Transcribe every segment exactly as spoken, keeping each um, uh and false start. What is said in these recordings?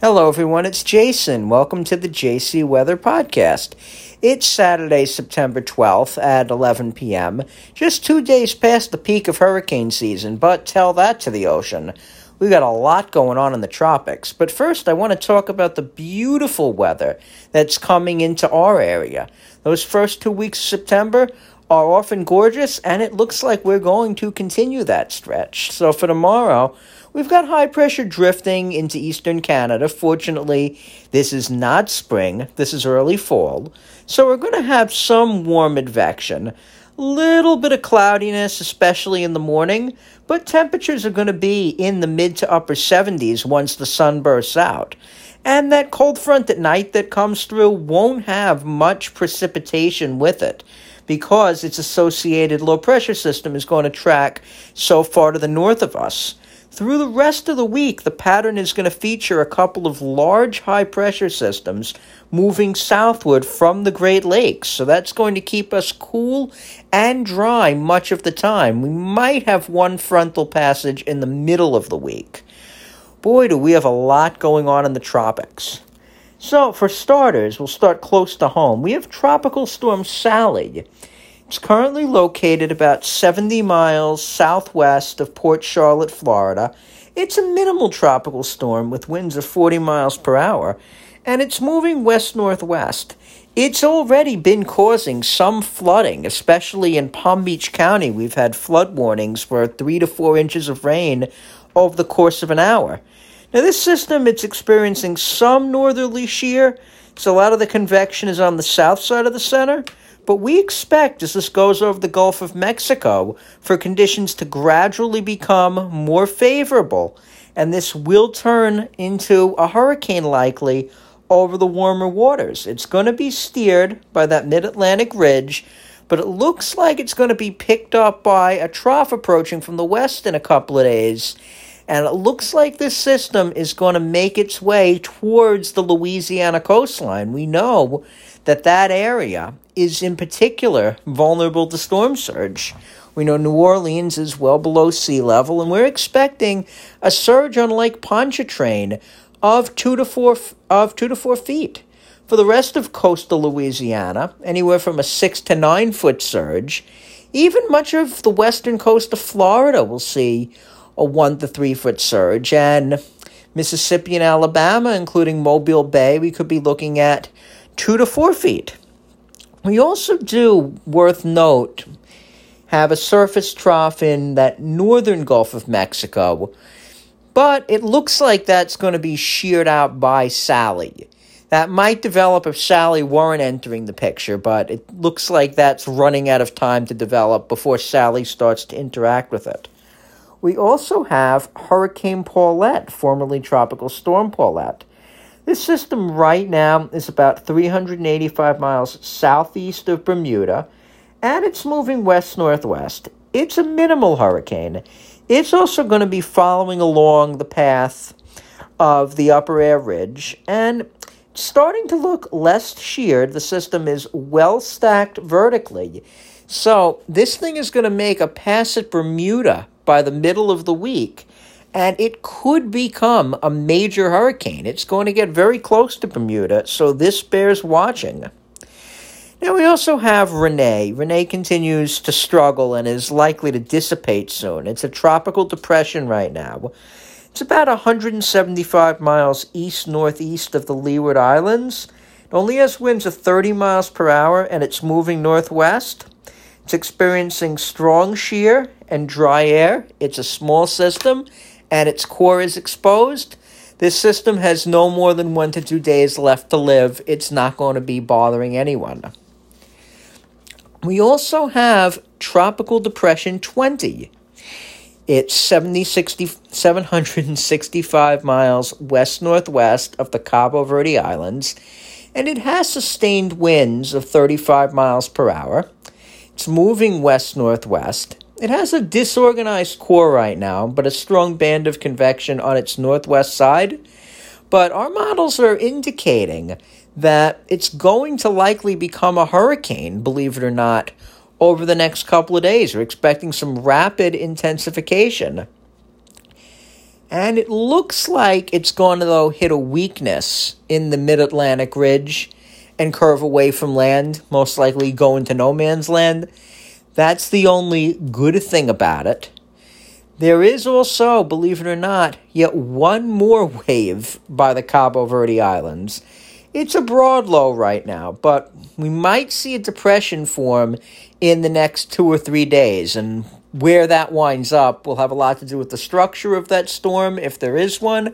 Hello everyone, it's Jason. Welcome to the J C Weather Podcast. It's Saturday, September twelfth at eleven p.m., just two days past the peak of hurricane season, but tell that to the ocean. We've got a lot going on in the tropics, but first I want to talk about the beautiful weather that's coming into our area. Those first two weeks of September are often gorgeous, and it looks like we're going to continue that stretch. So for tomorrow, we've got high pressure drifting into eastern Canada. Fortunately, this is not spring. This is early fall. So we're going to have some warm advection. Little bit of cloudiness, especially in the morning, but temperatures are going to be in the mid to upper seventies once the sun bursts out. And that cold front at night that comes through won't have much precipitation with it, because its associated low-pressure system is going to track so far to the north of us. Through the rest of the week, the pattern is going to feature a couple of large high-pressure systems moving southward from the Great Lakes, so that's going to keep us cool and dry much of the time. We might have one frontal passage in the middle of the week. Boy, do we have a lot going on in the tropics. So, for starters, we'll start close to home. We have Tropical Storm Sally. It's currently located about seventy miles southwest of Port Charlotte, Florida. It's a minimal tropical storm with winds of forty miles per hour, and it's moving west-northwest. It's already been causing some flooding, especially in Palm Beach County. We've had flood warnings for three to four inches of rain over the course of an hour. Now, this system, it's experiencing some northerly shear, so a lot of the convection is on the south side of the center, but we expect, as this goes over the Gulf of Mexico, for conditions to gradually become more favorable, and this will turn into a hurricane likely over the warmer waters. It's going to be steered by that mid-Atlantic ridge, but it looks like it's going to be picked up by a trough approaching from the west in a couple of days. And it looks like this system is going to make its way towards the Louisiana coastline. We know that that area is in particular vulnerable to storm surge. We know New Orleans is well below sea level, and we're expecting a surge on Lake Pontchartrain of two to four of two to four feet. For the rest of coastal Louisiana, anywhere from a six to nine foot surge. Even much of the western coast of Florida will see a one to three foot surge, and Mississippi and Alabama, including Mobile Bay, we could be looking at two to four feet. We also do, worth note, have a surface trough in that northern Gulf of Mexico, but it looks like that's going to be sheared out by Sally. That might develop if Sally weren't entering the picture, but it looks like that's running out of time to develop before Sally starts to interact with it. We also have Hurricane Paulette, formerly Tropical Storm Paulette. This system right now is about three hundred eighty-five miles southeast of Bermuda, and it's moving west-northwest. It's a minimal hurricane. It's also going to be following along the path of the upper air ridge, and starting to look less sheared. The system is well-stacked vertically. So this thing is going to make a pass at Bermuda by the middle of the week, and it could become a major hurricane. It's going to get very close to Bermuda, so this bears watching. Now, we also have Renee. Renee continues to struggle and is likely to dissipate soon. It's a tropical depression right now. It's about one hundred seventy-five miles east-northeast of the Leeward Islands. It only has winds of thirty miles per hour, and it's moving northwest. It's experiencing strong shear and dry air. It's a small system, and its core is exposed. This system has no more than one to two days left to live. It's not going to be bothering anyone. We also have Tropical Depression twenty. It's seven hundred sixty-five miles west-northwest of the Cabo Verde Islands, and it has sustained winds of thirty-five miles per hour. It's moving west-northwest. It has a disorganized core right now, but a strong band of convection on its northwest side. But our models are indicating that it's going to likely become a hurricane, believe it or not, over the next couple of days. We're expecting some rapid intensification. And it looks like it's going to, though, hit a weakness in the mid-Atlantic ridge and curve away from land, most likely go into no man's land. That's the only good thing about it. There is also, believe it or not, yet one more wave by the Cabo Verde Islands. It's a broad low right now, but we might see a depression form in the next two or three days, and where that winds up will have a lot to do with the structure of that storm, if there is one,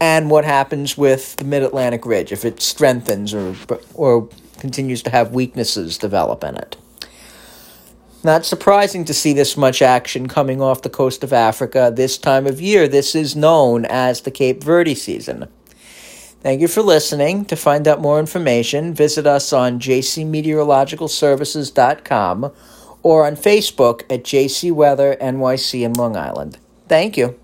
and what happens with the Mid-Atlantic Ridge, if it strengthens or or continues to have weaknesses develop in it. Not surprising to see this much action coming off the coast of Africa this time of year. This is known as the Cape Verde season. Thank you for listening. To find out more information, visit us on j c meteorological services dot com or on Facebook at J C Weather N Y C in Long Island. Thank you.